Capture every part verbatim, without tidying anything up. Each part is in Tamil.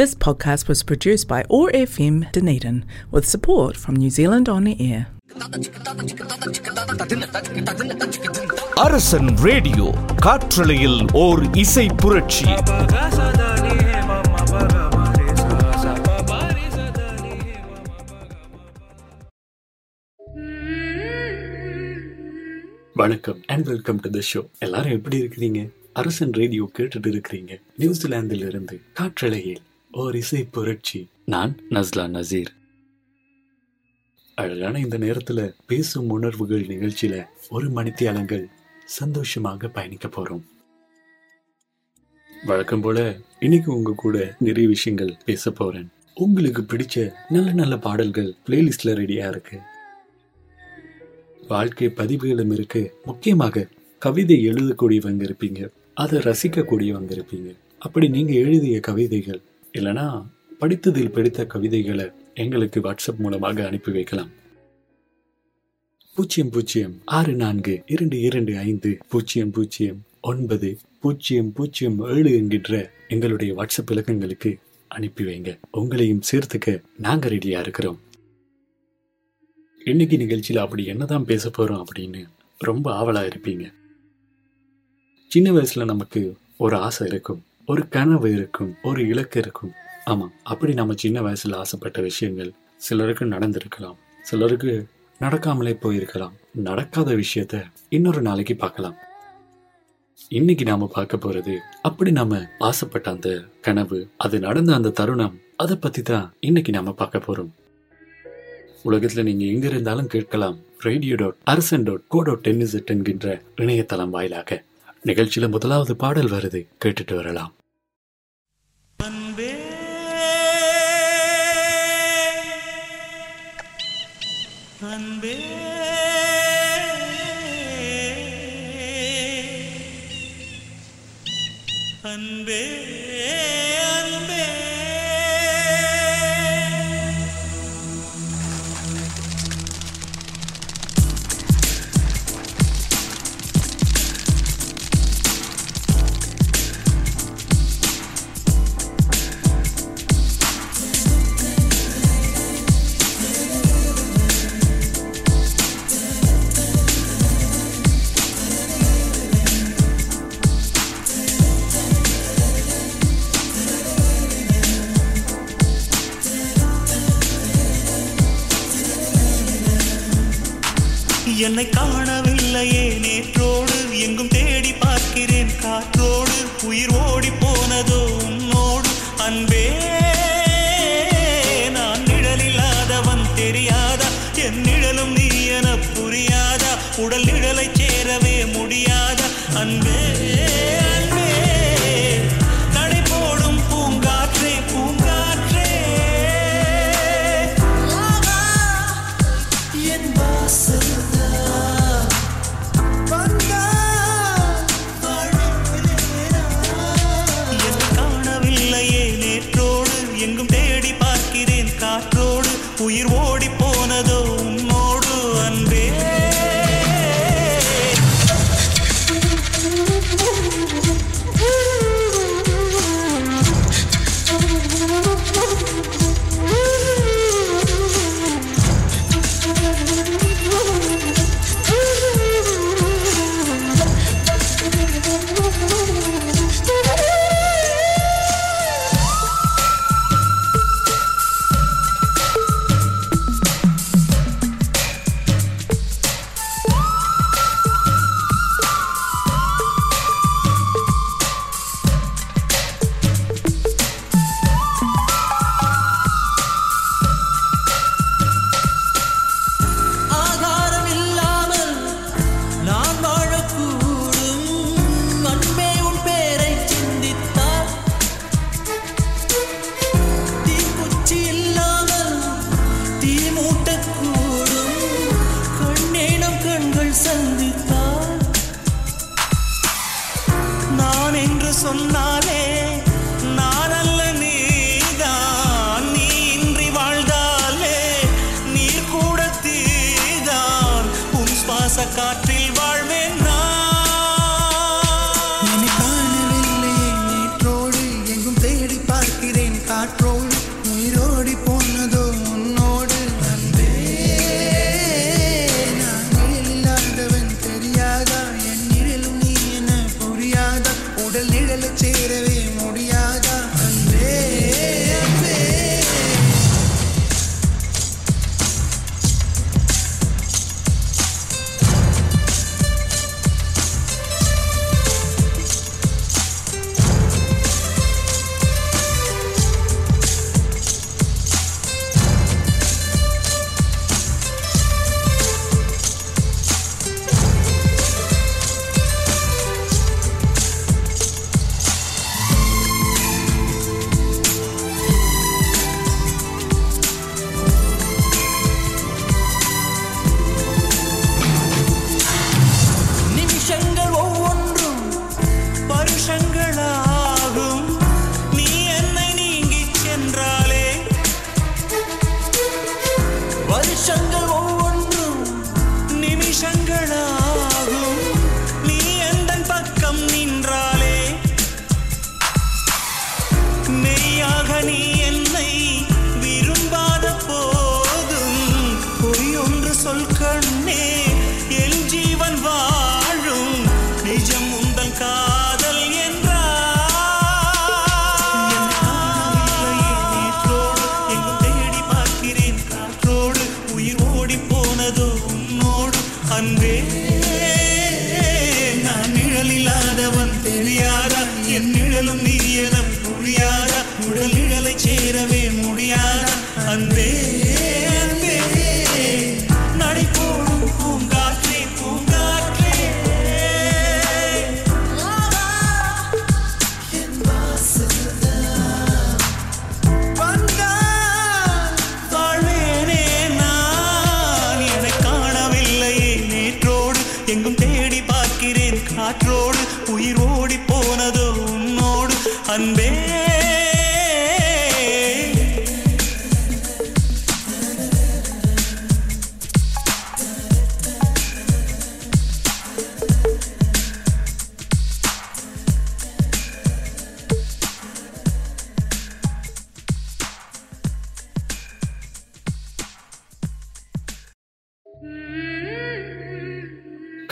This podcast was produced by O A R F M Dunedin with support from New Zealand On Air. அரசன் ரேடியோ காற்றலையில் ஓர் இசை புரட்சி. வணக்கம் and welcome to the show. எல்லாரும் எப்படி இருக்கிறீங்க? அரசன் ரேடியோ கேட்டுட்டு இருக்கிறீங்க. நியூசிலாந்தில் இருந்து காற்றலையில் ஓர் இசை புரட்சி. நான் நஸ்லா நசீர். அழகான இந்த நேரத்துல பேசும் உணர்வுகள் நிகழ்ச்சியில ஒரு மணித்தியாலங்கள் சந்தோஷமாக பயணிக்க போறோம். வழக்கம் போல இன்னைக்கு உங்க கூட நிறைய விஷயங்கள் பேச போறேன். உங்களுக்கு பிடிச்ச நல்ல நல்ல பாடல்கள் பிளேலிஸ்ட்ல ரெடியா இருக்கு. வாழ்க்கை பதிவுகளும் இருக்கு. முக்கியமாக கவிதை எழுதக்கூடியவங்க இருப்பீங்க, அதை ரசிக்கக்கூடியவங்க இருப்பீங்க. அப்படி நீங்க எழுதிய கவிதைகள் இல்லைன்னா படித்ததில் பிடித்த கவிதைகளை எங்களுக்கு வாட்ஸ்அப் மூலமாக அனுப்பி வைக்கலாம். பூஜ்ஜியம் பூஜ்ஜியம் ஆறு நான்கு இரண்டு இரண்டு ஐந்து பூஜ்ஜியம் பூஜ்ஜியம் ஒன்பது பூஜ்ஜியம் பூஜ்ஜியம் ஏழு என்கின்ற எங்களுடைய வாட்ஸ்அப் இலக்கங்களுக்கு அனுப்பி வைங்க. உங்களையும் சேர்த்துக்க நாங்க ரெடியா இருக்கிறோம். இன்னைக்கு நிகழ்ச்சியில் அப்படி என்னதான் பேச போகிறோம் அப்படின்னு ரொம்ப ஆவலாக இருப்பீங்க. சின்ன வயசில் நமக்கு ஒரு ஆசை இருக்கும், ஒரு கனவு இருக்கும், ஒரு இலக்கு இருக்கும். ஆமாம், அப்படி நம்ம சின்ன வயசில் ஆசைப்பட்ட விஷயங்கள் சிலருக்கு நடந்திருக்கலாம், சிலருக்கு நடக்காமலே போயிருக்கலாம். நடக்காத விஷயத்த இன்னொரு நாளைக்கு பார்க்கலாம். இன்னைக்கு நாம் பார்க்க போகிறது அப்படி நாம் ஆசைப்பட்ட அந்த கனவு, அது நடந்த அந்த தருணம், அதை பற்றி தான் இன்னைக்கு நாம் பார்க்க போகிறோம். உலகத்துல நீங்க எங்க இருந்தாலும் கேட்கலாம். Radio dot Arasan dot co dot டென்னிசெட் என்கின்ற இணையதளம் வாயிலாக நிகழ்ச்சியில முதலாவது பாடல் வருது, கேட்டுட்டு வரலாம். அன்பே என்னை காணவில்லையே நேற்றோடு, எங்கும் தேடி பார்க்கிறேன் காற்றோடு, உயிர் ஓடி போனதோ உன்னோடு. அன்பே நான் நிழல் இல்லாதவன், தெரியாதா என் நிழலும் நீ என புரியாதா, உடல் நிழலை சேரவே முடியாதா. அன்பே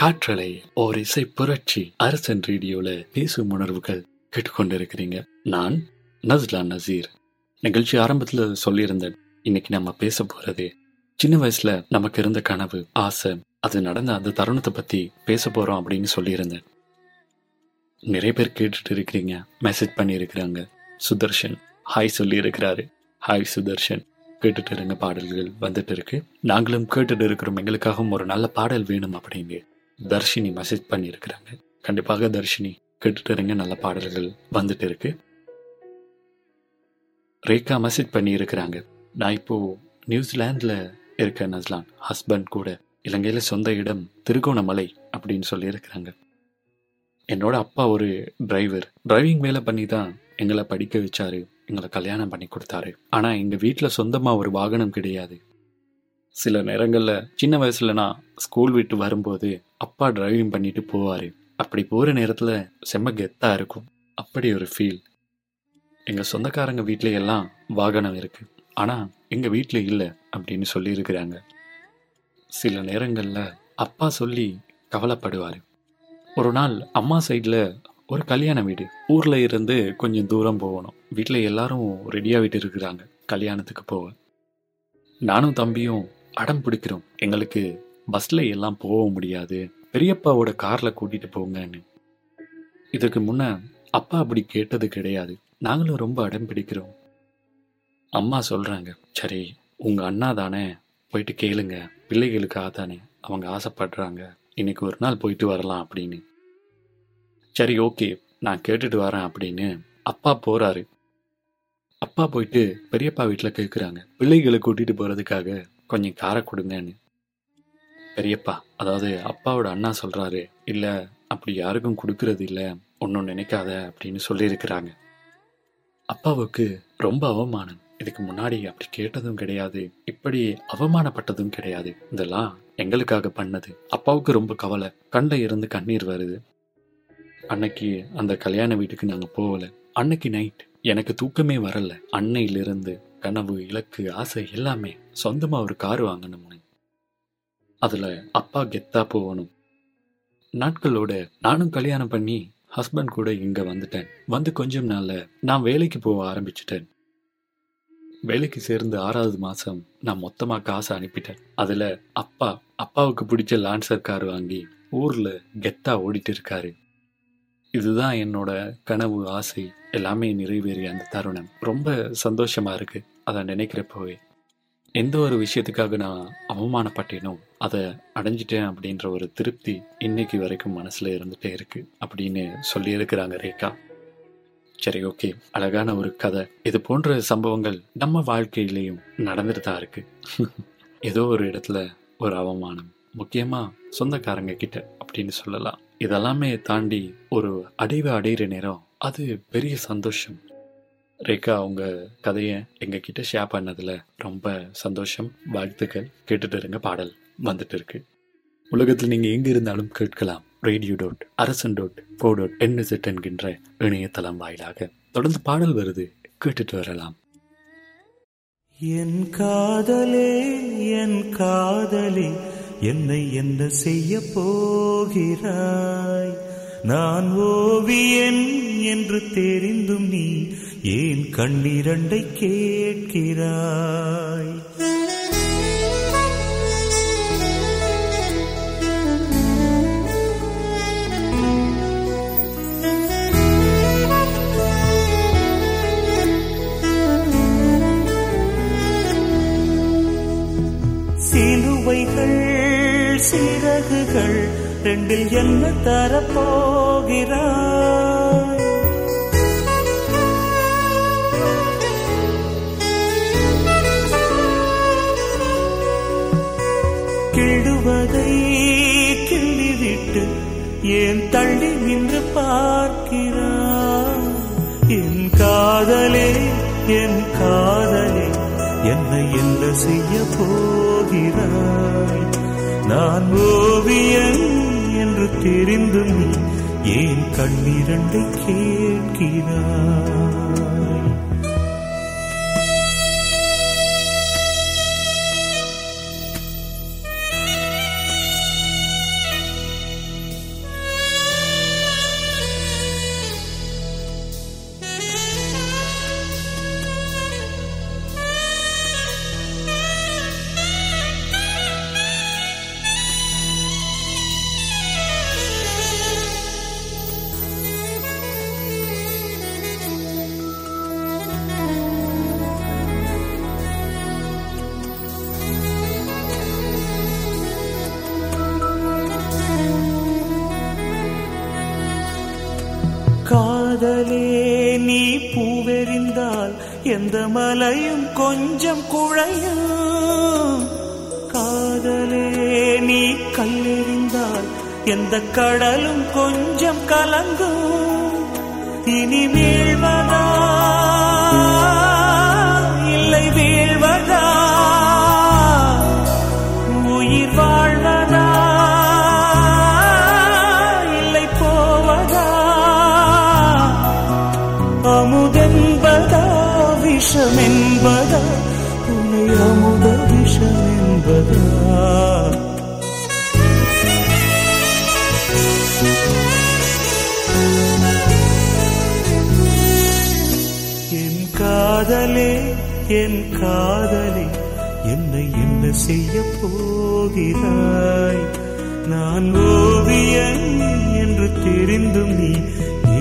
காற்றலை ஓர் இசை புரட்சி அரசன் ரேடியோல பேசும் உணர்வுகள் கேட்டுக்கொண்டிருக்கிறீங்க. நான் நஸ்லா நசீர். நிகழ்ச்சி ஆரம்பத்துல சொல்லியிருந்தேன், இன்னைக்கு நம்ம பேச போறது சின்ன வயசுல நமக்கு இருந்த கனவு, ஆசை, அது நடந்த அந்த தருணத்தை பத்தி பேச போறோம் அப்படின்னு சொல்லியிருந்தேன். நிறைய பேர் கேட்டுட்டு இருக்கிறீங்க, மெசேஜ் பண்ணி இருக்கிறாங்க. சுதர்ஷன் ஹாய் சொல்லி இருக்கிறாரு. ஹாய் சுதர்ஷன், கேட்டுட்டு இருங்க, பாடல்கள் வந்துட்டு இருக்கு, நாங்களும் கேட்டுட்டு இருக்கிறோம். எங்களுக்காகவும் ஒரு நல்ல பாடல் வேணும் அப்படிங்க தர்ஷினி மெசேஜ் பண்ணியிருக்கிறாங்க. கண்டிப்பாக தர்ஷினி கேட்டுட்டு இருங்க, நல்ல பாடல்கள் வந்துட்டு இருக்கு. ரேகா மெசேஜ் பண்ணியிருக்கிறாங்க. நான் இப்போ நியூசிலாந்தில் இருக்க நஸ்லான், ஹஸ்பண்ட் கூட இலங்கையில் சொந்த இடம் திருகோணமலை அப்படின்னு சொல்லியிருக்கிறாங்க. என்னோட அப்பா ஒரு டிரைவர், டிரைவிங் வேலை பண்ணி தான் எங்களை படிக்க வச்சாரு, எங்களை கல்யாணம் பண்ணி கொடுத்தாரு. ஆனால் எங்கள் வீட்டில் சொந்தமாக ஒரு வாகனம் கிடையாது. சில நேரங்களில் சின்ன வயசுல நான் ஸ்கூல் விட்டு வரும்போது அப்பா டிரைவிங் பண்ணிட்டு போவார். அப்படி போகிற நேரத்தில் செம்ம கெத்தாக இருக்கும், அப்படி ஒரு ஃபீல். எங்கள் சொந்தக்காரங்க வீட்டில எல்லாம் வாகனம் இருக்குது, ஆனால் எங்கள் வீட்டில் இல்லை அப்படின்னு சொல்லியிருக்கிறாங்க. சில நேரங்களில் அப்பா சொல்லி கவலைப்படுவார். ஒரு நாள் அம்மா சைடில் ஒரு கல்யாண வீடு, ஊரில் இருந்து கொஞ்சம் தூரம் போகணும். வீட்டில் எல்லாரும் ரெடியாகிட்டு இருக்கிறாங்க கல்யாணத்துக்கு போக. நானும் தம்பியும் அடம் பிடிக்கிறோம், எங்களுக்கு பஸ்ல எல்லாம் போக முடியாது, பெரியப்பாவோட கார்ல கூட்டிட்டு போங்கன்னு. இதுக்கு முன்ன அப்பா அப்படி கேட்டது கிடையாது. நாங்களும் ரொம்ப அடம் பிடிக்கிறோம். அம்மா சொல்றாங்க, சரி உங்க அண்ணா தானே போயிட்டு கேளுங்க, பிள்ளைகளுக்காக தானே அவங்க ஆசைப்படுறாங்க, இன்னைக்கு ஒரு நாள் போயிட்டு வரலாம் அப்படின்னு. சரி ஓகே நான் கேட்டுட்டு வரேன் அப்படின்னு அப்பா போறாரு. அப்பா போயிட்டு பெரியப்பா வீட்டில் கேட்குறாங்க, பிள்ளைகளை கூட்டிகிட்டு போகிறதுக்காக கொஞ்சம் காரை கொடுங்கன்னு. பெரியப்பா, அதாவது அப்பாவோட அண்ணா சொல்கிறாரு, இல்லை அப்படி யாருக்கும் கொடுக்கறது இல்லை, ஒன்றும் நினைக்காத அப்படின்னு சொல்லியிருக்கிறாங்க. அப்பாவுக்கு ரொம்ப அவமானம். இதுக்கு முன்னாடி அப்படி கேட்டதும் கிடையாது, இப்படி அவமானப்பட்டதும் கிடையாது, இதெல்லாம் எங்களுக்காக பண்ணது. அப்பாவுக்கு ரொம்ப கவலை, கண்ணில் இருந்து கண்ணீர் வருது. அன்னைக்கு அந்த கல்யாண வீட்டுக்கு நாங்கள் போகலை. அன்னைக்கு நைட் எனக்கு தூக்கமே வரல. அன்னையிலிருந்து கனவு, இலக்கு, ஆசை எல்லாமே சொந்தமாக ஒரு கார் வாங்கணும்னு, அதில் அப்பா கெத்தா போகணும். நாட்களோட நானும் கல்யாணம் பண்ணி ஹஸ்பண்ட் கூட இங்கே வந்துட்டேன். வந்து கொஞ்சம் நாளில் நான் வேலைக்கு போக ஆரம்பிச்சிட்டேன். வேலைக்கு சேர்ந்து ஆறாவது மாதம் நான் மொத்தமாக காசை அனுப்பிட்டேன். அதில் அப்பா அப்பாவுக்கு பிடிச்ச லான்சர் கார் வாங்கி ஊரில் கெத்தா ஓடிட்டு இருக்காரு. இதுதான் என்னோட கனவு, ஆசை எல்லாமே நிறைவேறிய அந்த தருணம். ரொம்ப சந்தோஷமாக இருக்குது. அதை நினைக்கிறப்பவே எந்த ஒரு விஷயத்துக்காக நான் அவமானப்பட்டேனோ அதை அடைஞ்சிட்டேன் அப்படின்ற ஒரு திருப்தி இன்னைக்கு வரைக்கும் மனசில் இருந்துகிட்டே இருக்குது அப்படின்னு சொல்லியிருக்கிறாங்க ரேகா. சரி, ஓகே, அழகான ஒரு கதை. இது போன்ற சம்பவங்கள் நம்ம வாழ்க்கையிலையும் நடந்துட்டு தான் இருக்குது. ஏதோ ஒரு இடத்துல ஒரு அவமானம், முக்கியமாக சொந்தக்காரங்க கிட்ட அப்படின்னு சொல்லலாம். இதெல்லாமே தாண்டி ஒரு அடைவை அடைகிற நேரம் அது பெரிய சந்தோஷம். ரேகா, அவங்க கதையை எங்ககிட்ட ஷேர் பண்ணதில் ரொம்ப சந்தோஷம். வாழ்த்துக்கள். கேட்டுட்டு இருங்க, பாடல் வந்துட்டு இருக்கு. உலகத்தில் நீங்கள் எங்கே இருந்தாலும் கேட்கலாம். Radio dot Arasan dot co dot NZ என்கின்ற இணையதளம் வாயிலாக தொடர்ந்து பாடல் வருது, கேட்டுட்டு வரலாம். என் காதலே என் காதலே, என்னை என்ன செய்ய போகிறாய்? நான் ஓவியன் என்று தெரிந்தும் நீ ஏன் கண்ணிரண்டை கேட்கிறாய்? சிலுவைகள் சிறகுகள் ரெண்டில் என்ன தரப்போகிறாய்? கிடுவதை கிள்ளிவிட்டு ஏன் தள்ளி நின்று பார்க்கிறாய்? என் காதலே என் காதலே, என்னை என்ன செய்ய போகிறாய்? நான் ஓவியன் என்று தெரிந்தும் நீ ஏன் கண்ணிரண்டை கேட்கிறாய்? எந்த மலையும் கொஞ்சம் குழையும் காதலே, நீ கல்லெறிந்தால் எந்த கடலும் கொஞ்சம் கலங்கும். இனி வீழ்வதா இல்லை வீழ்வதா, உயிர் வாழ்வதா இல்லை போவதா, அமுதென்பதா விஷமென்பதா, உனை அமுத விஷமென்பதா? என் காதலே என் காதலே, என்னை என்ன செய்ய போகிறாய்? நான் ஓவியன் என்று தெரிந்தும் நீ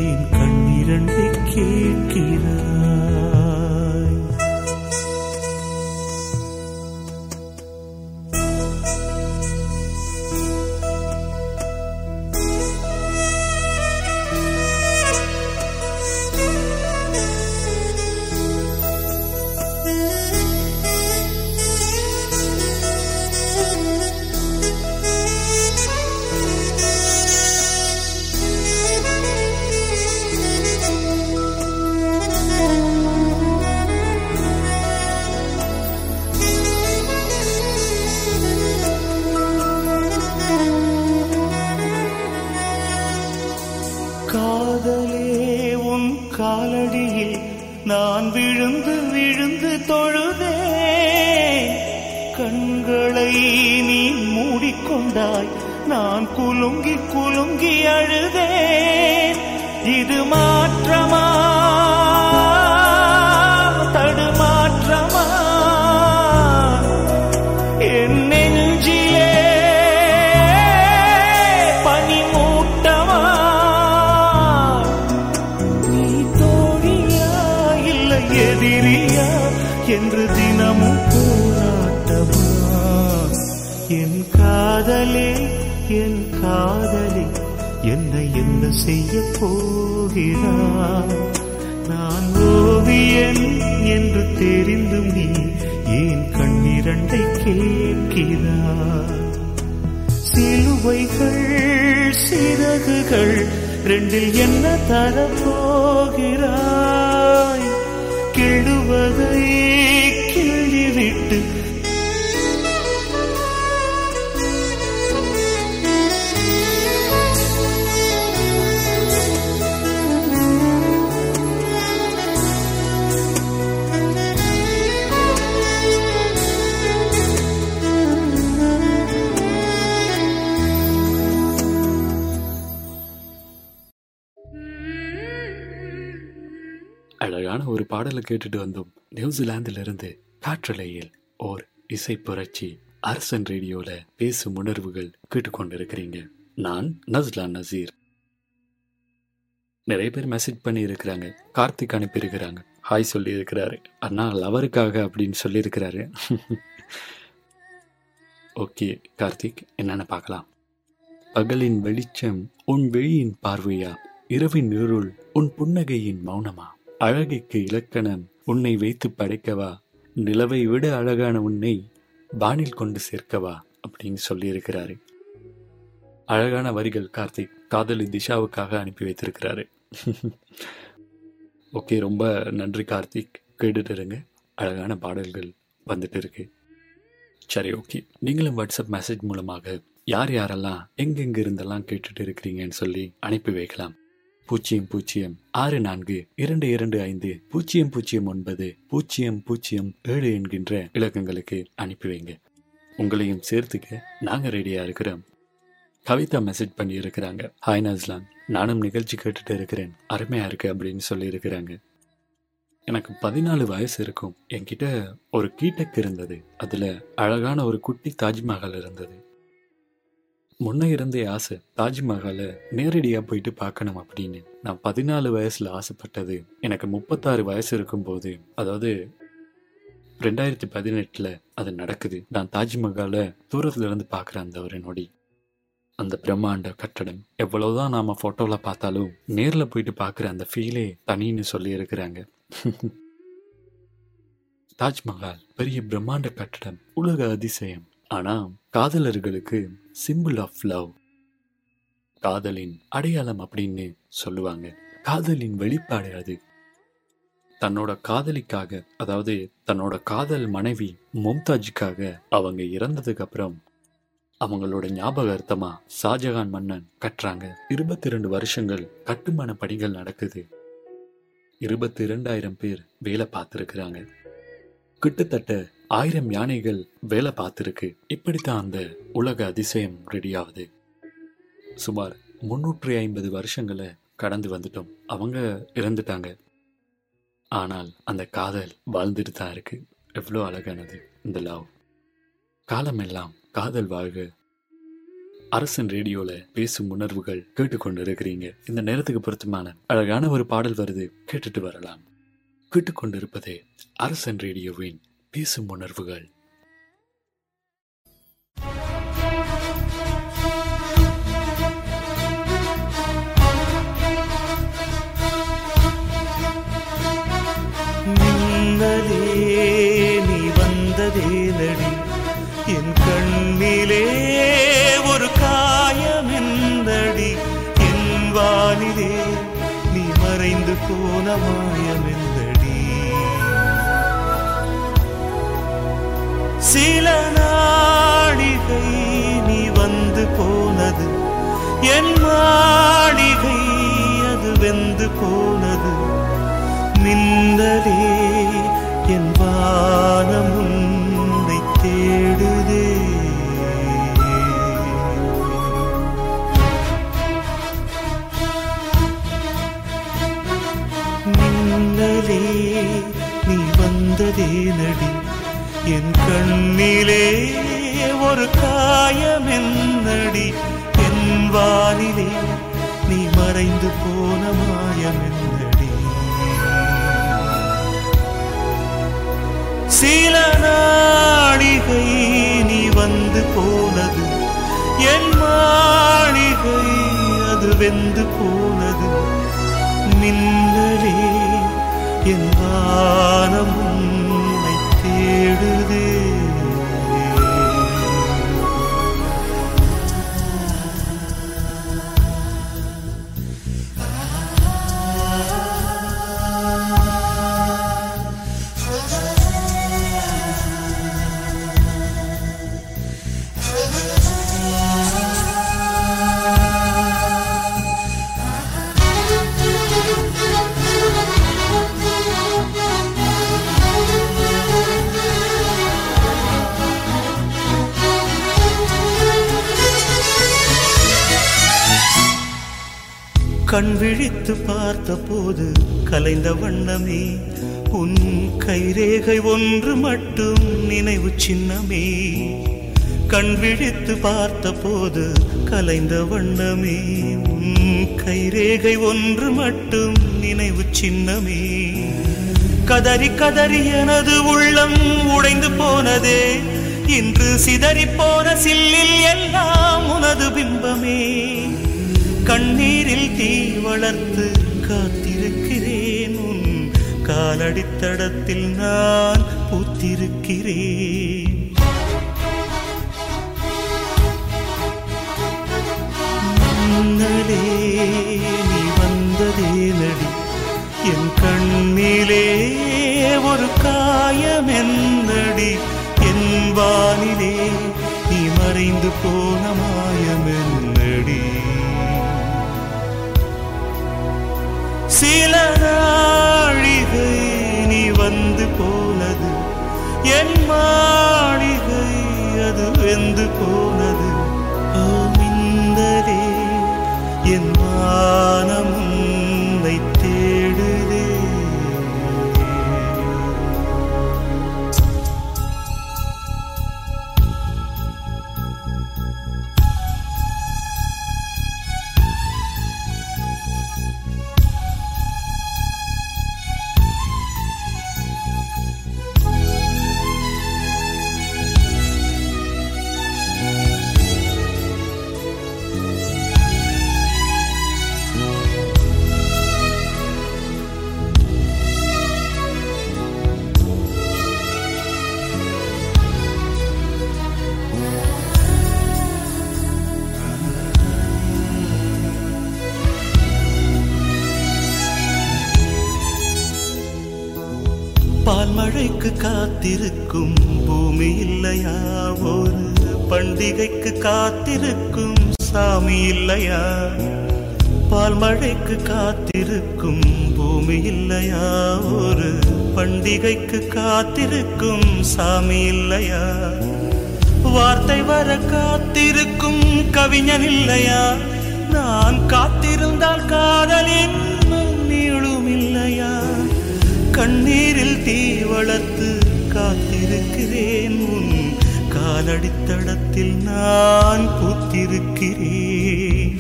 ஏன் கண்ணிரண்டை கேட்கிறாய்? தொழுதே கண்களை நீ மூடிக்கொண்டாய், நான் குலுங்கி குலுங்கி அழுதேன். இது மாற்றமா தடுமாற்றமா? என் நெஞ்சிலே பனிமூட்டமா? நீ தோழியா இல்லை எதிரியா என்று தினமும் போராட்டமா? என் காதலே என் காதலி என்னை என்ன செய்ய போகிறாய்? நான் ஓவியன் என்று தெரிந்தும் நீ ஏன் கண்ணிரண்டை கேட்கிறாய்? சிலுவைகள் சிறகுகள் ரெண்டில் என்ன தரப்போகிறாய்? கெடுவதை கிள்ளிவிட்டு ஒரு பாடலை கேட்டுட்டு வந்தோம். நியூசிலாந்திலிருந்து காற்றலையில் ஓர் இசை புரட்சி அரசன் ரேடியோல பேசும் உணர்வுகள் கேட்டுக்கொண்டிருக்கிறீங்க. நான் நஸ்லா நசீர். நிறைய பேர் மெசேஜ் பண்ணி இருக்கிறாங்க. கார்த்திக் அனுப்பியிருக்கிறாங்க, ஹாய் சொல்லி இருக்கிறாரு, அண்ணா லவருக்காக அப்படின்னு சொல்லியிருக்கிறாரு. ஓகே கார்த்திக், என்னென்ன பார்க்கலாம். பகலின் வெளிச்சம் உன் வெளியின் பார்வையா? இரவின் இருள் உன் புன்னகையின் மௌனமா? அழகிற்கு இலக்கணம் உன்னை வைத்து படைக்கவா? நிலவை விட அழகான உன்னை வானில் கொண்டு சேர்க்கவா அப்படின்னு சொல்லியிருக்கிறாரு. அழகான வரிகள் கார்த்திக். காதலி திஷாவுக்காக அனுப்பி வைத்திருக்கிறாரு. ஓகே, ரொம்ப நன்றி கார்த்திக். கேட்டுட்டு இருங்க, அழகான பாடல்கள் வந்துட்டு இருக்கு. சரி, ஓகே. நீங்களும் வாட்ஸ்அப் மெசேஜ் மூலமாக யார் யாரெல்லாம் எங்கெங்க இருந்தெல்லாம் கேட்டுட்டு இருக்கிறீங்கன்னு சொல்லி அனுப்பி வைக்கலாம். பூஜ்ஜியம் பூஜ்ஜியம் ஆறு நான்கு இரண்டு இரண்டு ஐந்து பூஜ்ஜியம் பூஜ்ஜியம் ஒன்பது பூஜ்ஜியம் பூஜ்ஜியம் ஏழு என்கின்ற இலக்கங்களுக்கு அனுப்பி வைங்க. உங்களையும் சேர்த்துக்க நாங்கள் ரெடியாக இருக்கிறோம். கவிதா மெசேஜ் பண்ணி இருக்கிறாங்க, ஹாய் நஸ்லான், நானும் நிகழ்ச்சி கேட்டுட்டு இருக்கிறேன், அருமையாக இருக்கு அப்படின்னு சொல்லியிருக்கிறாங்க. எனக்கு பதினாலு வயசு இருக்கும். என்கிட்ட ஒரு கீட்டக் இருந்தது. அதில் அழகான ஒரு குட்டி தாஜ்மஹால் இருந்தது. முன்னே இருந்தே ஆசை தாஜ்மஹாலை நேரடியாக போயிட்டு பார்க்கணும் அப்படின்னு. நான் பதினாலு வயசில் ஆசைப்பட்டது எனக்கு முப்பத்தாறு வயசு இருக்கும்போது, அதாவது ரெண்டாயிரத்தி பதினெட்டில் அது நடக்குது. நான் தாஜ்மஹாலை தூரத்துலேருந்து பார்க்குற அந்த ஒரு நொடி, அந்த பிரம்மாண்ட கட்டடம் எவ்வளோதான் நாம் ஃபோட்டோவில் பார்த்தாலும் நேரில் போயிட்டு பார்க்குற அந்த ஃபீலே தனின்னு சொல்லியிருக்கிறாங்க. தாஜ்மஹால் பெரிய பிரம்மாண்ட கட்டடம், உலக அதிசயம். ஆனால் காதலர்களுக்கு சிம்பிள் ஆஃப் லவ், காதலின் அடையாளம் அப்படின்னு சொல்லுவாங்க. காதலின் வெளிப்பாடு அது. தன்னோட காதலிக்காக, அதாவது தன்னோட காதல் மனைவி மும்தாஜுக்காக அவங்க இறந்ததுக்கு அப்புறம் அவங்களோட ஞாபகார்த்தமா ஷாஜகான் மன்னன் கட்டுறாங்க. இருபத்தி இரண்டு வருஷங்கள் கட்டுமான பணிகள் நடக்குது. இருபத்தி இரண்டாயிரம் பேர் வேலை பார்த்துருக்குறாங்க. கிட்டத்தட்ட ஆயிரம் யானைகள் வேலை பார்த்துருக்கு. இப்படித்தான் அந்த உலக அதிசயம் ரெடியாகுது. சுமார் முன்னூற்றி ஐம்பது வருஷங்களை கடந்து வந்துட்டோம். அவங்க இறந்துட்டாங்க, ஆனால் அந்த காதல் வாழ்ந்துட்டு தான் இருக்கு. எவ்வளோ அழகானது இந்த லவ். காலமெல்லாம் காதல் வாழ்க. அரசன் ரேடியோவில் பேசும் உணர்வுகள் கேட்டுக்கொண்டு இருக்கிறீங்க. இந்த நேரத்துக்கு பொருத்தமான அழகான ஒரு பாடல் வருது, கேட்டுட்டு வரலாம். கேட்டுக்கொண்டிருப்பது அரசன் ரேடியோவின் பேசும் உணர்வுகள். மின்னலே நீ வந்ததேனடி என் கண்ணிலே ஒரு காயமெந்தடி, என் வானிலே நீ மறைந்து போன மாயமெந்தடி. சில நாடிகை நீ வந்து போனது என் மாடிகை, அது வெந்து போனது. மின்னலே என் வானம் உன்னை தேடுதே. நின்னலே நீ வந்ததே நடி என் கண்ணிலே ஒரு காயம் என்னடி என் வானிலே நீ மறைந்து போன மாயம் என்னடி. சில நாடிகை நீ வந்து போனது என் மாளிகை அது வெந்து போனது. மின்னலே என் வானம் உன்னை தேடுதே. கண் விழித்து பார்த்த போது கலைந்த வண்ணமே உன் கைரேகை ஒன்று மட்டும் நினைவு சின்னமே. கண் விழித்து பார்த்த போது கலைந்த வண்ணமே உன் கைரேகை ஒன்று மட்டும் நினைவு சின்னமே. கதறி கதறி எனது உள்ளம் உடைந்து போனதே இன்று சிதறி போன சில்லில் எல்லாம் உனது பிம்பமே. கண்ணீரில் தீ வளர்த்து காத்திருக்கிறேன் உன் காலடித்தடத்தில் நான் பூத்திருக்கிறேன். மன்னலே நீ வந்ததே நடி என் கண்ணிலே ஒரு காயம் என்னடி என் வானிலே நீ மறைந்து போன மாயம் என்னடி. சில நாழிகை நீ வந்து போனது என் மாளிகை அது வெந்து போனது. மின்னலே என் வானம் உன்னை தேடுதே. மழைக்கு காத்திருக்கும் பூமி இல்லையா ஒரு பண்டிகைக்கு காத்திருக்கும் சாமி இல்லையா. பால் மழைக்கு காத்திருக்கும் பூமி இல்லையா ஒரு பண்டிகைக்கு காத்திருக்கும் சாமி இல்லையா. வார்த்தை வர காத்திருக்கும் கவிஞன் இல்லையா. நான் காத்திருந்தால் காதலின் நீளும் இல்லையா. கண்ணீரில் தீ வளர்த்து காத்திருக்கிறேன் உன் காலடித்தடத்தில் நான் பூத்திருக்கிறேன்.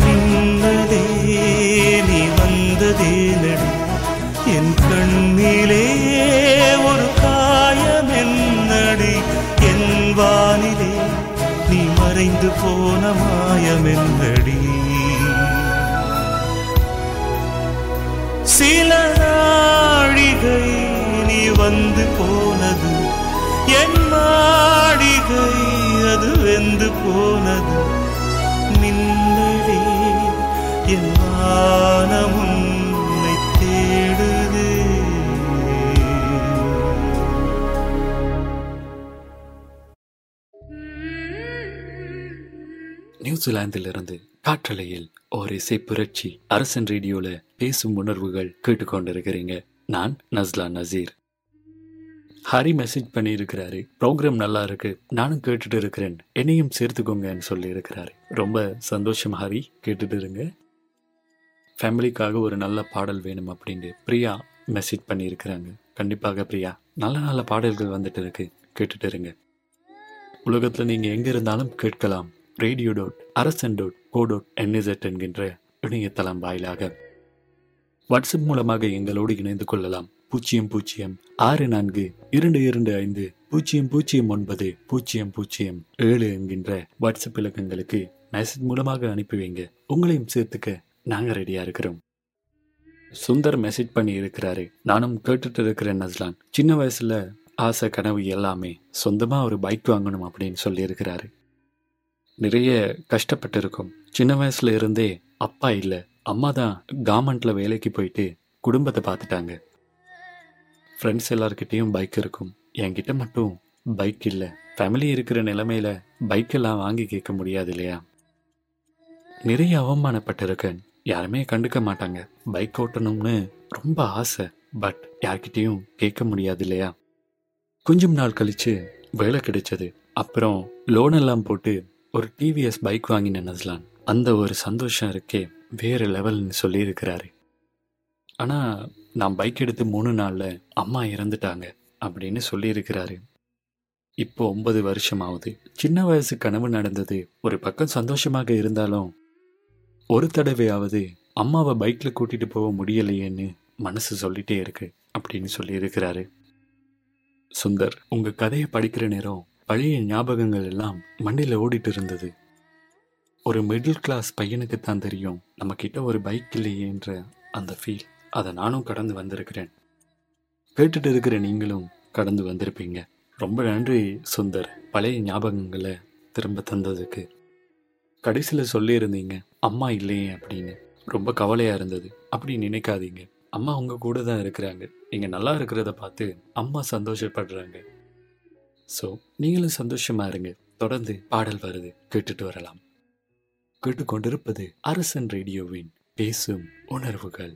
நின்னதே நீ வந்ததே நடி என் கண்ணிலே ஒரு காயம் என்னடி என் வானிலே நீ மறைந்து போன மாயம் என்னடி. சில நாழிகை நீ வந்து போனது என் மாடிகை அது வெந்து போனது. மின்னலே என் வானம் உன்னை தேடுதே. நியூசிலாந்திலிருந்து காற்றலையில் ஓர் இசை புரட்சி அரசன் ரேடியோல பேசும் உணர்வுகள் கேட்டுக்கொண்டிருக்கிறீங்க. நான் நஸ்லா நசீர். ஹரி மெசேஜ் பண்ணியிருக்கிறாரு, ப்ரோக்ராம் நல்லா இருக்கு, நானும் கேட்டுட்டு இருக்கிறேன், என்னையும் சேர்த்துக்கோங்கன்னு சொல்லி இருக்கிறாரு. ரொம்ப சந்தோஷம் ஹரி, கேட்டுட்டு இருங்க. ஃபேமிலிக்காக ஒரு நல்ல பாடல் வேணும் அப்படின்ட்டு பிரியா மெசேஜ் பண்ணியிருக்கிறாங்க. கண்டிப்பாக பிரியா, நல்ல நல்ல பாடல்கள் வந்துட்டு இருக்கு, கேட்டுட்டு இருங்க. உலகத்தில் நீங்கள் எங்கே இருந்தாலும் கேட்கலாம். Radio dot Arasan dot co dot NZ என்கின்ற இணையதளம் வாயிலாக வாட்ஸ்அப் மூலமாக எங்களோடு இணைந்து கொள்ளலாம். பூஜ்ஜியம் பூஜ்ஜியம் ஆறு நான்கு இரண்டு இரண்டு ஐந்து பூஜ்ஜியம் பூஜ்ஜியம் ஒன்பது பூஜ்ஜியம் பூஜ்ஜியம் ஏழு என்கின்ற வாட்ஸ்அப் இலக்கங்களுக்கு மெசேஜ் மூலமாக அனுப்பி வைங்க. உங்களையும் சேர்த்துக்க நாங்கள் ரெடியாக இருக்கிறோம். சுந்தர் மெசேஜ் பண்ணி இருக்கிறாரு, நானும் கேட்டுட்டு இருக்கிறேன் நஸ்லான். சின்ன வயசுல ஆசை கனவு எல்லாமே சொந்தமாக ஒரு பைக் வாங்கணும் அப்படின்னு சொல்லியிருக்கிறாரு. நிறைய கஷ்டப்பட்டு இருக்கும் சின்ன வயசுல இருந்தே. அப்பா இல்லை, அம்மா தான் கவர்மெண்ட்ல வேலைக்கு போயிட்டு குடும்பத்தை பார்த்துட்டாங்க. ஃப்ரெண்ட்ஸ் எல்லாருக்கிட்டேயும் பைக் இருக்கும், என்கிட்ட மட்டும் பைக் இல்லை. ஃபேமிலி இருக்கிற நிலைமையில பைக் எல்லாம் வாங்கி கேட்க முடியாது இல்லையா. நிறைய அவமானப்பட்டிருக்கேன், யாருமே கண்டுக்க மாட்டாங்க. பைக் ஓட்டணும்னு ரொம்ப ஆசை, பட் யார்கிட்டையும் கேட்க முடியாது இல்லையா. கொஞ்சம் நாள் கழித்து வேலை கிடைச்சது, அப்புறம் லோன் எல்லாம் போட்டு ஒரு டிவிஎஸ் பைக் வாங்கினேன் நஸ்லான். அந்த ஒரு சந்தோஷம் இருக்கே, வேறு லெவல்னு சொல்லியிருக்கிறாரு. ஆனால் நான் பைக் எடுத்து மூணு நாளில் அம்மா இறந்துட்டாங்க அப்படின்னு சொல்லியிருக்கிறாரு. இப்போ ஒன்பது வருஷம் ஆகுது. சின்ன வயசு கனவு நடந்தது ஒரு பக்கம் சந்தோஷமாக இருந்தாலும், ஒரு தடவையாவது அம்மாவை பைக்கில் கூட்டிகிட்டு போக முடியலையேன்னு மனசு சொல்லிகிட்டே இருக்கு அப்படின்னு சொல்லியிருக்கிறாரு சுந்தர். உங்கள் கதையை படிக்கிற நேரம் பழைய ஞாபகங்கள் எல்லாம் மண்ணில் ஓடிட்டு இருந்தது. ஒரு மிடில் கிளாஸ் பையனுக்கு தான் தெரியும் நம்மக்கிட்ட ஒரு பைக் இல்லையேன்ற அந்த ஃபீல். அதை நானும் கடந்து வந்திருக்கிறேன், கேட்டுட்டு இருக்கிற நீங்களும் கடந்து வந்திருப்பீங்க. ரொம்ப நன்றி சுந்தர், பழைய ஞாபகங்களை திரும்ப தந்ததுக்கு. கடைசியில் சொல்லியிருந்தீங்க அம்மா இல்லையே அப்படின்னு, ரொம்ப கவலையாக இருந்தது. அப்படி நினைக்காதீங்க, அம்மா உங்கள் கூட தான் இருக்கிறாங்க. நீங்கள் நல்லா இருக்கிறத பார்த்து அம்மா சந்தோஷப்படுறாங்க. ஸோ நீங்களும் சந்தோஷமாக இருங்க. தொடர்ந்து பாடல் வருது, கேட்டுட்டு வரலாம். கேட்டுக்கொண்டிருப்பது அரசன் ரேடியோவின் பேசும் உணர்வுகள்.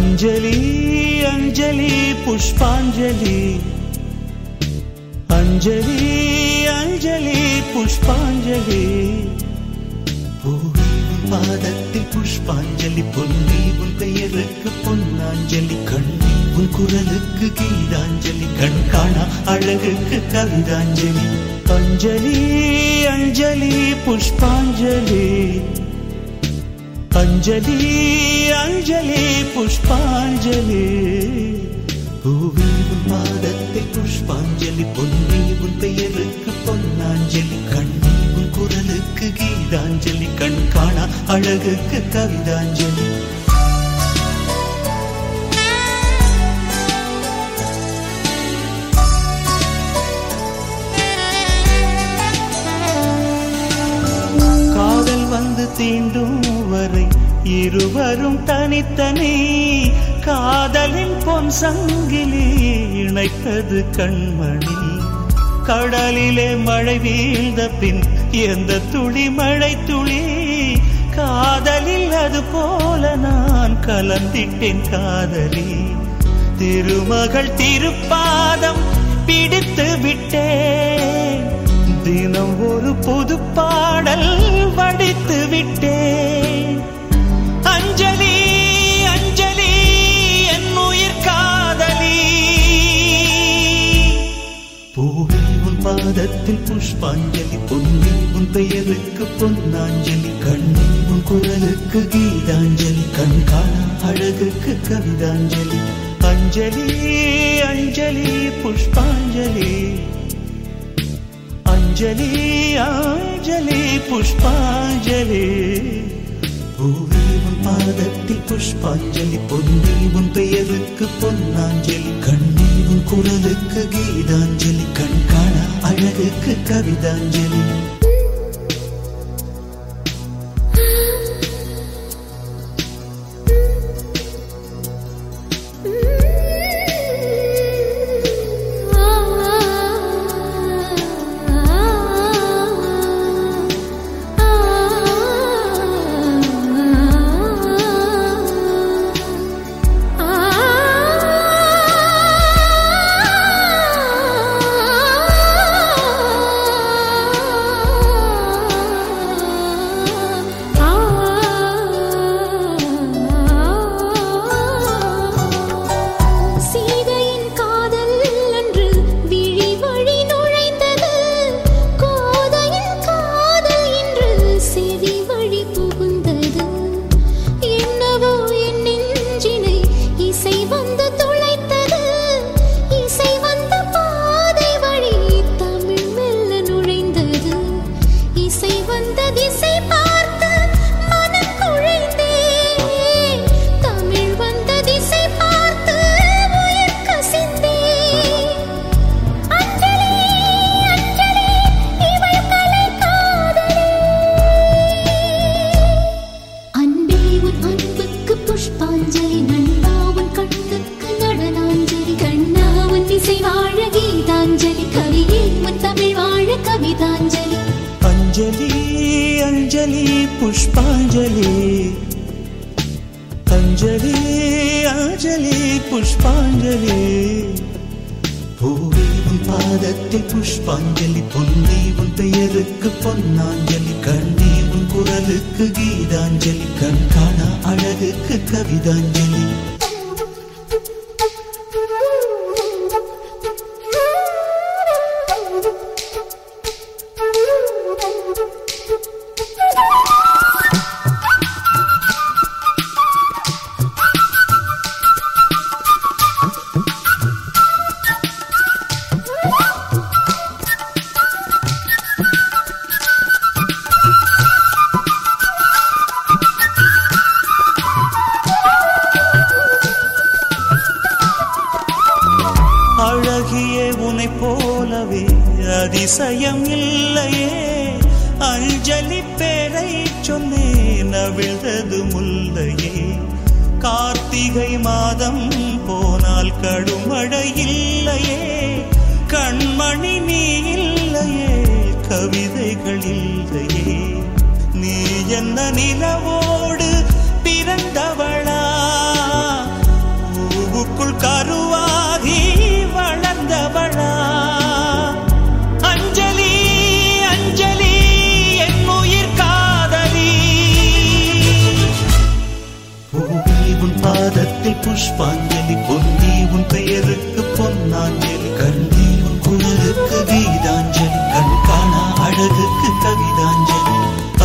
அஞ்சலி அஞ்சலி புஷ்பாஞ்சலி, அஞ்சலி அஞ்சலி புஷ்பாஞ்சலி, பாதத்தில் புஷ்பாஞ்சலி, பொன்னி உன் பெயருக்கு பொன்னாஞ்சலி, கண்ணி உன் குரலுக்கு கீதாஞ்சலி, கண் காணா அழகுக்கு கவிதாஞ்சலி, அஞ்சலி அஞ்சலி புஷ்பாஞ்சலி. அஞ்சலி அஞ்சலி புஷ்பாஞ்சலி பூவின் பாதத்தை புஷ்பாஞ்சலி பொன்னி உன் பெயருக்கு பொன்னாஞ்சலி கண்ணி உன் குரலுக்கு கீதாஞ்சலி கண் காணா அழகுக்கு கவிதாஞ்சலி காதல் வந்து தீண்டும் வரை இருவரும் தனித்தனி காதலின் பொன் சங்கிலி இணைத்தது கண்மணி கடலிலே மழை வீழ்ந்த பின் எந்த துளி மழை துளி காதலில் அது போல நான் கலந்திட்டேன் காதலி திருமகள் திருப்பாதம் பிடித்து விட்டேன் தினம் ஒரு புது பாடல் வடித்து விட்டேன் அஞ்சலி அஞ்சலி என் உயிர் காதலி பூவே உன் பாதத்தில் புஷ்பாஞ்சலி பொன்னி உன் பெயருக்கு பொன்னாஞ்சலி கண்ணி உன் குரலுக்கு கீதாஞ்சலி கண் காணா அழகுக்கு கவிதாஞ்சலி அஞ்சலி அஞ்சலி புஷ்பாஞ்சலி அஞ்சலி அஞ்சலி புஷ்பாஞ்சலி பூவே உன் பாதத்தில் புஷ்பாஞ்சலி பொன்னி உன் பெயருக்கு பொன்னாஞ்சலி கண்ணி உன் குரலுக்கு கீதாஞ்சலி கண் காண அழகுக்கு கவிதாஞ்சலி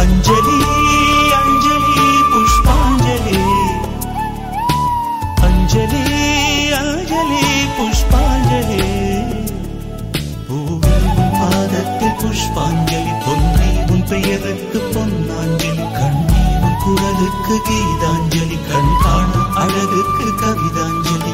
அஞ்சலி அஞ்சலி புஷ்ப அஞ்சலி அஞ்சலி புஷ்பாஞ்சலி பூவின் பாதத்தில் புஷ்பாஞ்சலி பொன்னி உன் பெயருக்கு பொன்னாஞ்சலி கண்ணி உன் குரலுக்கு கீதாஞ்சலி கண் காணும் அழகுக்கு கவிதாஞ்சலி.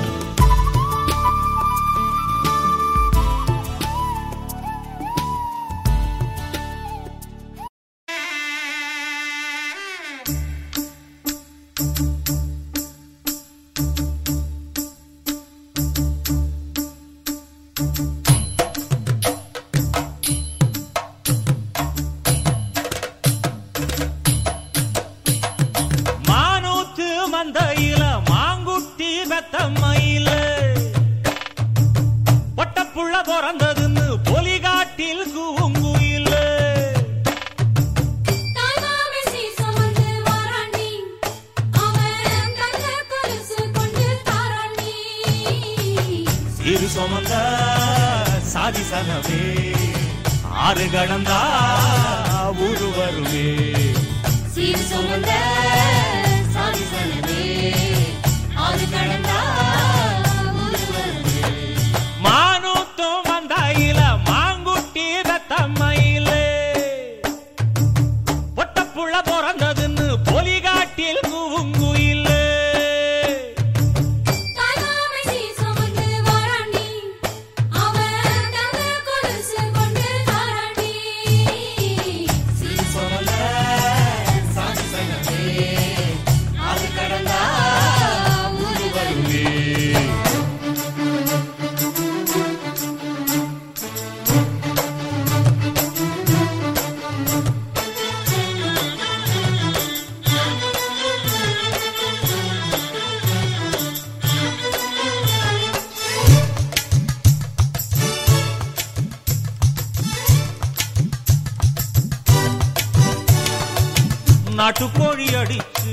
நாட்டுக்கோழி அடிச்சு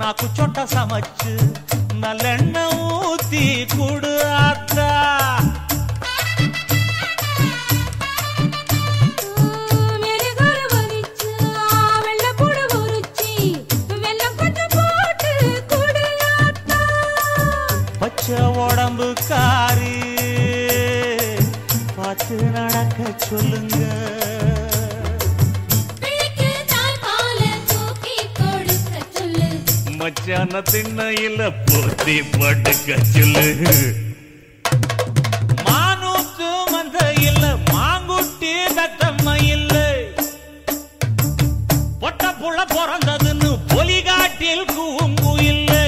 நாக்கு சொட்டை சமைச்சு நல்லெண்ணெய் ஊத்தி கூடு ஆத்தா, பச்சை உடம்பு காரி பார்த்து நடக்க சொல்லுங்க. மச்சான திண்ணையில போத்தி படுக்க சொல்லு. மானூத்து மந்த இல்ல மாங்குட்டி தத்தம்மை இல்ல பொட்ட புள்ள பிறந்ததுன்னு பொலிகாட்டில் கூம்பு இல்லை.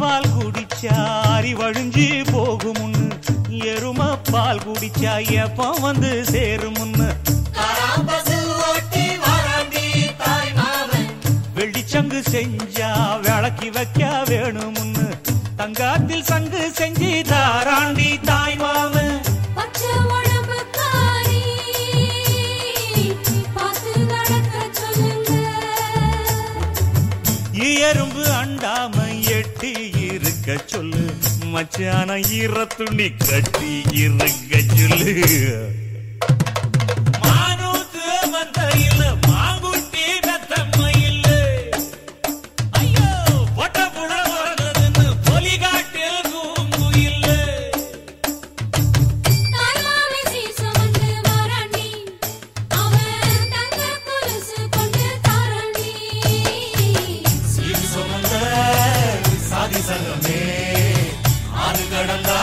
பால் குடிச்சா அரி வழிஞ்சு போகும் எரும பால் குடிச்சா எப்ப வந்து சேரும் வெள்ளிச்சங்கு செஞ்சா விளக்கி வைக்க வேணும் தங்காத்தில் சங்கு செஞ்சு தாராண்டி தாய் மாமன் எறும்பு அண்டாம எட்டி இருக்க சொல்லு. மச்சான ஈர துணி கட்டி இருக்க சொல்லு. மானூத்து வந்த இல்ல மாங்குட்டி தத்தம்மை இல்ல ஐயோ பொட்ட புழ வரதுன்னு பொலிகாட்டில் கூம்பு இல்ல. சங்கமே ஆறு கடந்தா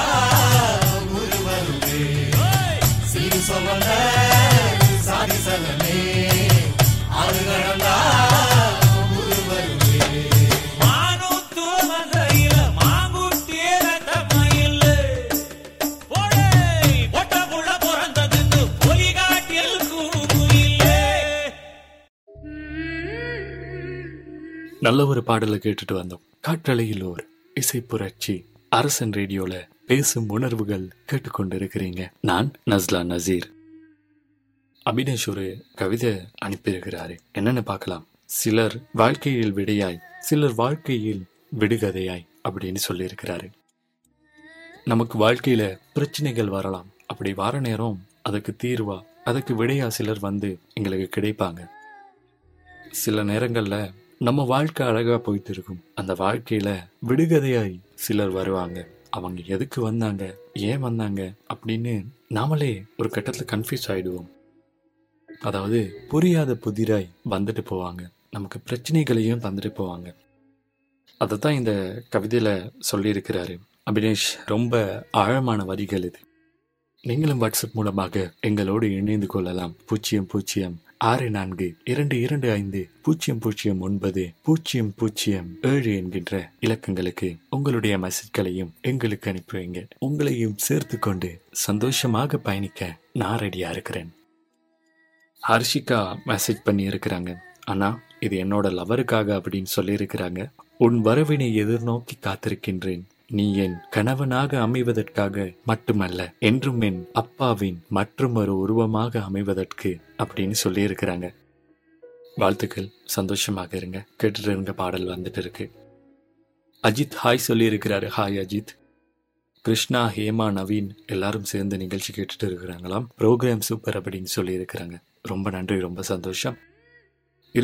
நல்ல ஒரு பாடலை கேட்டுட்டு வந்தோம். காற்றலையில் ஓர் இசை புரட்சி அரசன் ரேடியோல பேசும் உணர்வுகள் கேட்டுக்கொண்டிருக்கிறீங்க. நான் நஸ்லா நசீர். அபினேஷ் ஒரு கவிதை அனுப்பியிருக்கிறாரு. என்னன்னு பார்க்கலாம். சிலர் வாழ்க்கையில் விடையாய், சிலர் வாழ்க்கையில் விடுகதையாய் அப்படின்னு சொல்லியிருக்கிறாரு. நமக்கு வாழ்க்கையில பிரச்சனைகள் வரலாம். அப்படி வர நேரம் அதுக்கு தீர்வா, அதுக்கு விடையா சிலர் வந்து எங்களுக்கு கிடைப்பாங்க. சில நேரங்கள்ல நம்ம வாழ்க்கை அழகா போயிட்டு இருக்கும். அந்த வாழ்க்கையில விடுகதையாய் சிலர் வருவாங்க. அவங்க எதுக்கு வந்தாங்க, ஏன் வந்தாங்க அப்படின்னு நாமளே ஒரு கட்டத்தில் கன்ஃபியூஸ் ஆயிடுவோம். அதாவது புரியாத புதிராய் வந்துட்டு போவாங்க, நமக்கு பிரச்சனைகளையும் தந்துட்டு போவாங்க. அதை தான் இந்த கவிதையில சொல்லியிருக்கிறாரு அபினேஷ். ரொம்ப ஆழமான வரிகள் இது. நீங்களும் வாட்ஸ்அப் மூலமாக எங்களோடு இணைந்து கொள்ளலாம். பூஜ்ஜியம் பூஜ்ஜியம் ஆறு நான்கு இரண்டு இரண்டு ஐந்து பூஜ்ஜியம் பூஜ்ஜியம் ஒன்பது பூஜ்ஜியம் பூஜ்ஜியம் ஏழு என்கின்ற இலக்கங்களுக்கு உங்களுடைய மெசேஜ்களையும் எங்களுக்கு அனுப்புவீங்க. உங்களையும் சேர்த்து கொண்டு சந்தோஷமாக பயணிக்க நான் ரெடியா இருக்கிறேன். ஹர்ஷிகா மெசேஜ் பண்ணி இருக்கிறாங்க. ஆனா இது என்னோட லவருக்காக அப்படின்னு சொல்லியிருக்கிறாங்க. உன் வரவினை எதிர்நோக்கி காத்திருக்கின்றேன். நீ என் கணவனாக அமைவதற்காக மட்டுமல்ல, என்றும் என் அப்பாவின் மற்றும் ஒரு உருவமாக அமைவதற்கு அப்படின்னு சொல்லி இருக்கிறாங்க. வாழ்த்துக்கள். சந்தோஷமாக இருங்க. கேட்டுட்டு இருந்த பாடல் வந்துட்டு இருக்கு. அஜித் ஹாய் சொல்லி இருக்கிறாரு. ஹாய் அஜித். கிருஷ்ணா, ஹேமா, நவீன் எல்லாரும் சேர்ந்து நிகழ்ச்சி கேட்டுட்டு இருக்கிறாங்களாம். ப்ரோக்ராம் சூப்பர் அப்படின்னு சொல்லி இருக்கிறாங்க. ரொம்ப நன்றி, ரொம்ப சந்தோஷம்.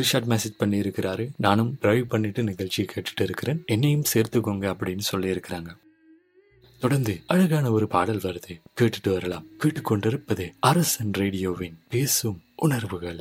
ரிஷாட் மெசேஜ் பண்ணி இருக்கிறாரு. நானும் டிரைவ் பண்ணிட்டு நிகழ்ச்சியை கேட்டுட்டு இருக்கிறேன், என்னையும் சேர்த்துக்கோங்க அப்படின்னு சொல்லி இருக்கிறாங்க. தொடர்ந்து அழகான ஒரு பாடல் வருது, கேட்டுட்டு வரலாம். கேட்டுக்கொண்டிருப்பது அரசன் ரேடியோவின் பேசும் உணர்வுகள்.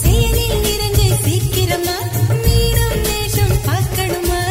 சீக்கிரமா நீரும் நேஷம் பார்க்கணுமா?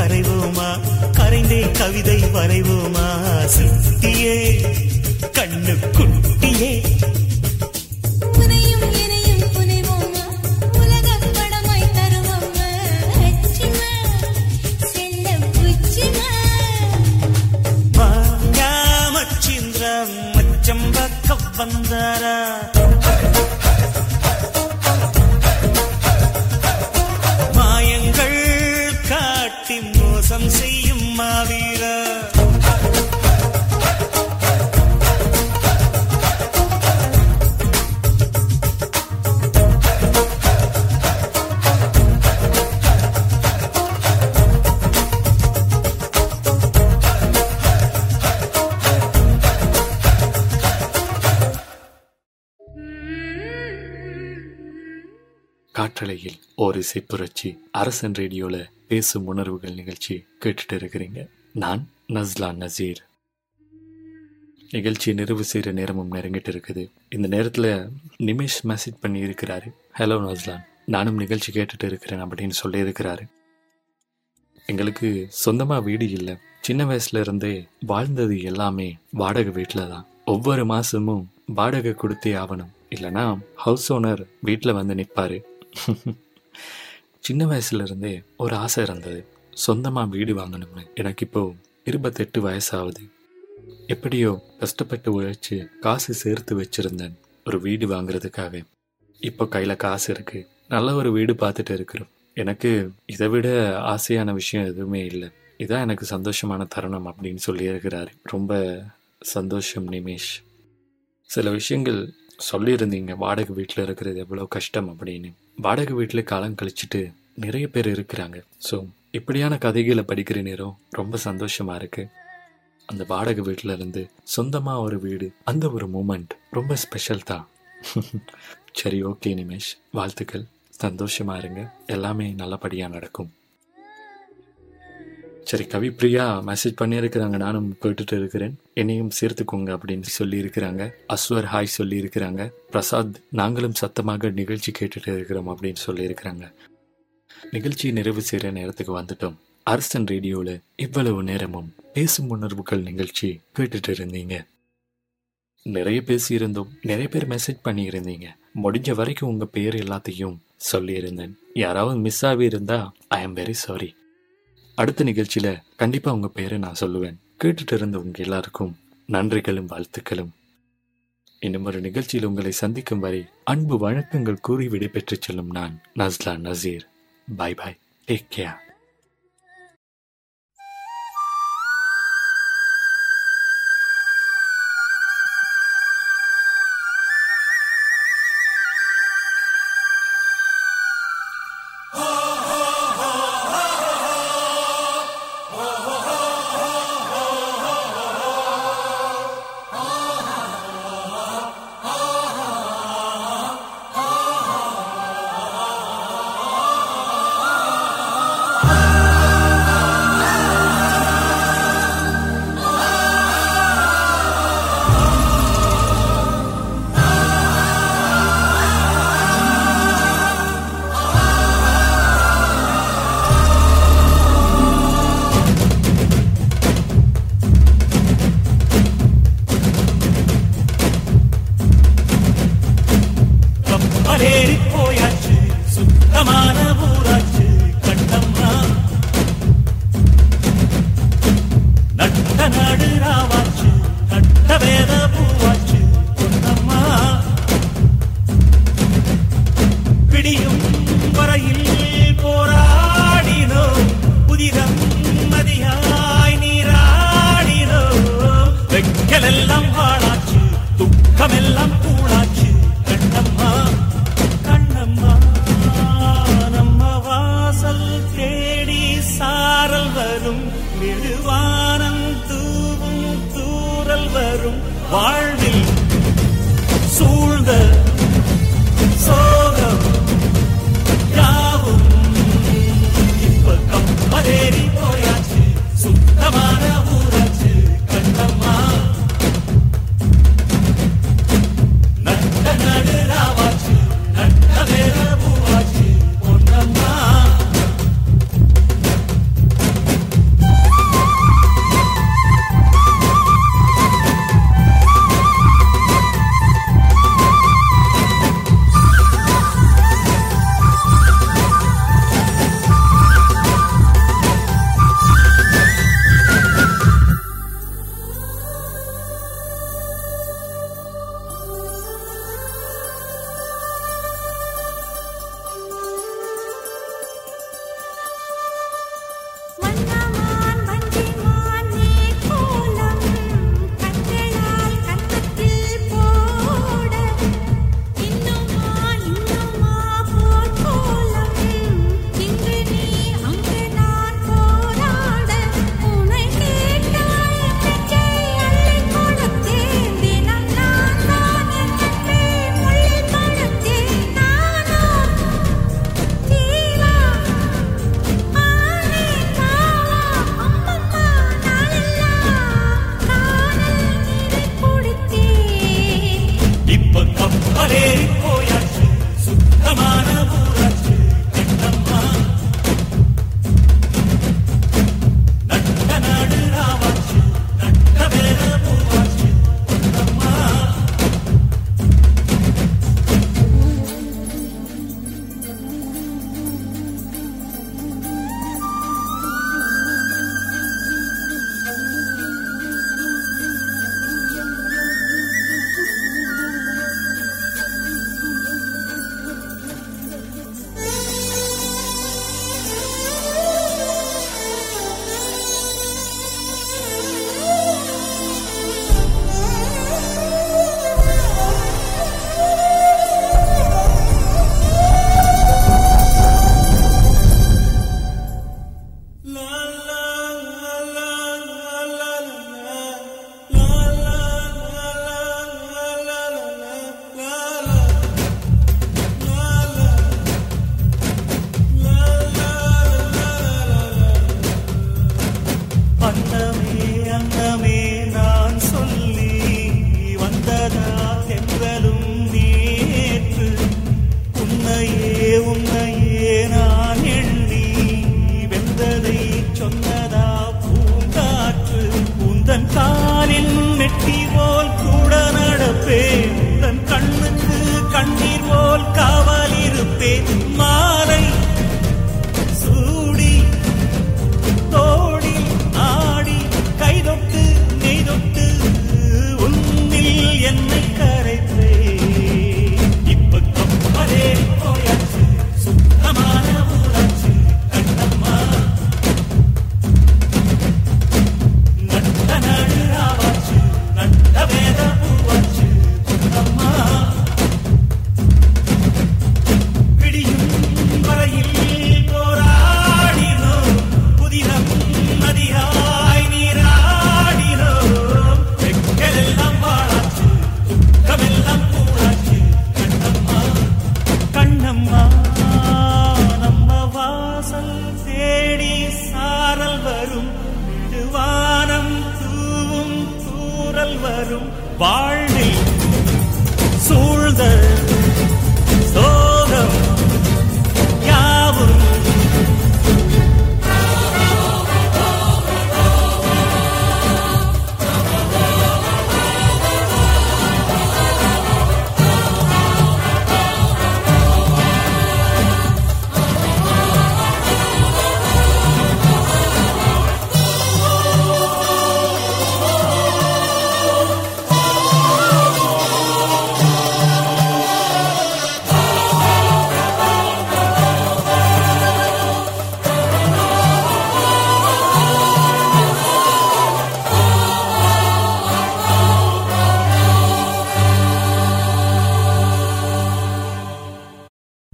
கரைவோமா, கரைந்தே கவிதை வரைவோமா, சித்தியே கண்ணு குட்டியே வந்தாரா மாயங்கள் காட்டி மோசம் செய்யும் மாவீரா காற்றலையில் ஓர் இசை புரட்சி அரசன் ரேடியோல பேசும் உணர்வுகள் நிகழ்ச்சி கேட்டுட்டு இருக்கிறீங்க. நான் நஸ்லா நசீர். நிகழ்ச்சி நிறைவு செய்கிற நேரமும் நெருங்கிட்டு இருக்குது. இந்த நேரத்தில் நிமேஷ் மெசேஜ் பண்ணி இருக்கிறாரு, ஹலோ நஸ்லான், நானும் நிகழ்ச்சி கேட்டுட்டு இருக்கிறேன் அப்படின்னு சொல்லியிருக்கிறாரு. எங்களுக்கு சொந்தமாக வீடு இல்லை. சின்ன வயசுல இருந்தே வாழ்ந்தது எல்லாமே வாடகை வீட்டில் தான். ஒவ்வொரு மாசமும் வாடகை கொடுத்தே ஆகணும், இல்லைனா ஹவுஸ் ஓனர் வீட்டில் வந்து நிற்பாரு. சின்ன வயசுலேருந்தே ஒரு ஆசை இருந்தது, சொந்தமாக வீடு வாங்கணும்னு. எனக்கு இப்போது இருபத்தெட்டு வயசாகுது. எப்படியோ கஷ்டப்பட்டு உழைச்சி காசு சேர்த்து வச்சுருந்தேன் ஒரு வீடு வாங்குறதுக்காக. இப்போ கையில் காசு இருக்குது, நல்ல ஒரு வீடு பார்த்துட்டு இருக்கிறோம். எனக்கு இதை விட ஆசையான விஷயம் எதுவுமே இல்லை. இதான் எனக்கு சந்தோஷமான தருணம் அப்படின்னு சொல்லியிருக்கிறாரு. ரொம்ப சந்தோஷம் நிமேஷ். சில விஷயங்கள் சொல்லியிருந்தீங்க, வாடகை வீட்டில் இருக்கிறது எவ்வளோ கஷ்டம் அப்படின்னு. வாடகை வீட்டில் காலம் கழிச்சிட்டு நிறைய பேர் இருக்கிறாங்க. ஸோ இப்படியான கதைகளை படிக்கிற நேரம் ரொம்ப சந்தோஷமாக இருக்குது. அந்த வாடகை வீட்டில் இருந்து சொந்தமாக ஒரு வீடு, அந்த ஒரு மூமெண்ட் ரொம்ப ஸ்பெஷல் தான். சரி, ஓகே நிமேஷ், வாழ்த்துக்கள், சந்தோஷமாக இருங்க, எல்லாமே நல்லபடியாக நடக்கும். சரி, கவி பிரியா மெசேஜ் பண்ணியிருக்கிறாங்க, நானும் கேட்டுட்டு இருக்கிறேன், என்னையும் சேர்த்துக்கோங்க அப்படின்னு சொல்லியிருக்கிறாங்க. அஸ்வர் ஹாய் சொல்லியிருக்கிறாங்க. பிரசாத், நாங்களும் சத்தமாக நிகழ்ச்சி கேட்டுட்டு இருக்கிறோம் அப்படின்னு சொல்லியிருக்கிறாங்க. நிகழ்ச்சி நிறைவு செய்கிற நேரத்துக்கு வந்துட்டோம். அரசன் ரேடியோவில் இவ்வளவு நேரமும் பேசும் உணர்வுகள் நிகழ்ச்சி கேட்டுட்டு இருந்தீங்க. நிறைய பேசியிருந்தோம், நிறைய பேர் மெசேஜ் பண்ணியிருந்தீங்க. முடிஞ்ச வரைக்கும் உங்கள் பேர் எல்லாத்தையும் சொல்லியிருந்தேன். யாராவது மிஸ் ஆகி இருந்தால் ஐ ஆம் வெரி சாரி. அடுத்த நிகழ்ச்சியில் கண்டிப்பாக உங்கள் பேரை நான் சொல்லுவேன். கேட்டுட்டு இருந்த உங்கள் எல்லாருக்கும் நன்றிகளும் வாழ்த்துக்களும். இன்னும் ஒரு நிகழ்ச்சியில் உங்களை சந்திக்கும் வரை அன்பு வணக்கங்கள் கூறி விடைபெற்று செல்லும் நான் Nasla Nazeer. Bye bye, take care. வாழ்வி சூழ்ந்த சோகம் யாவும்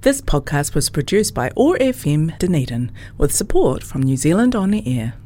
This podcast was produced by O A R F M Dunedin with support from New Zealand On Air.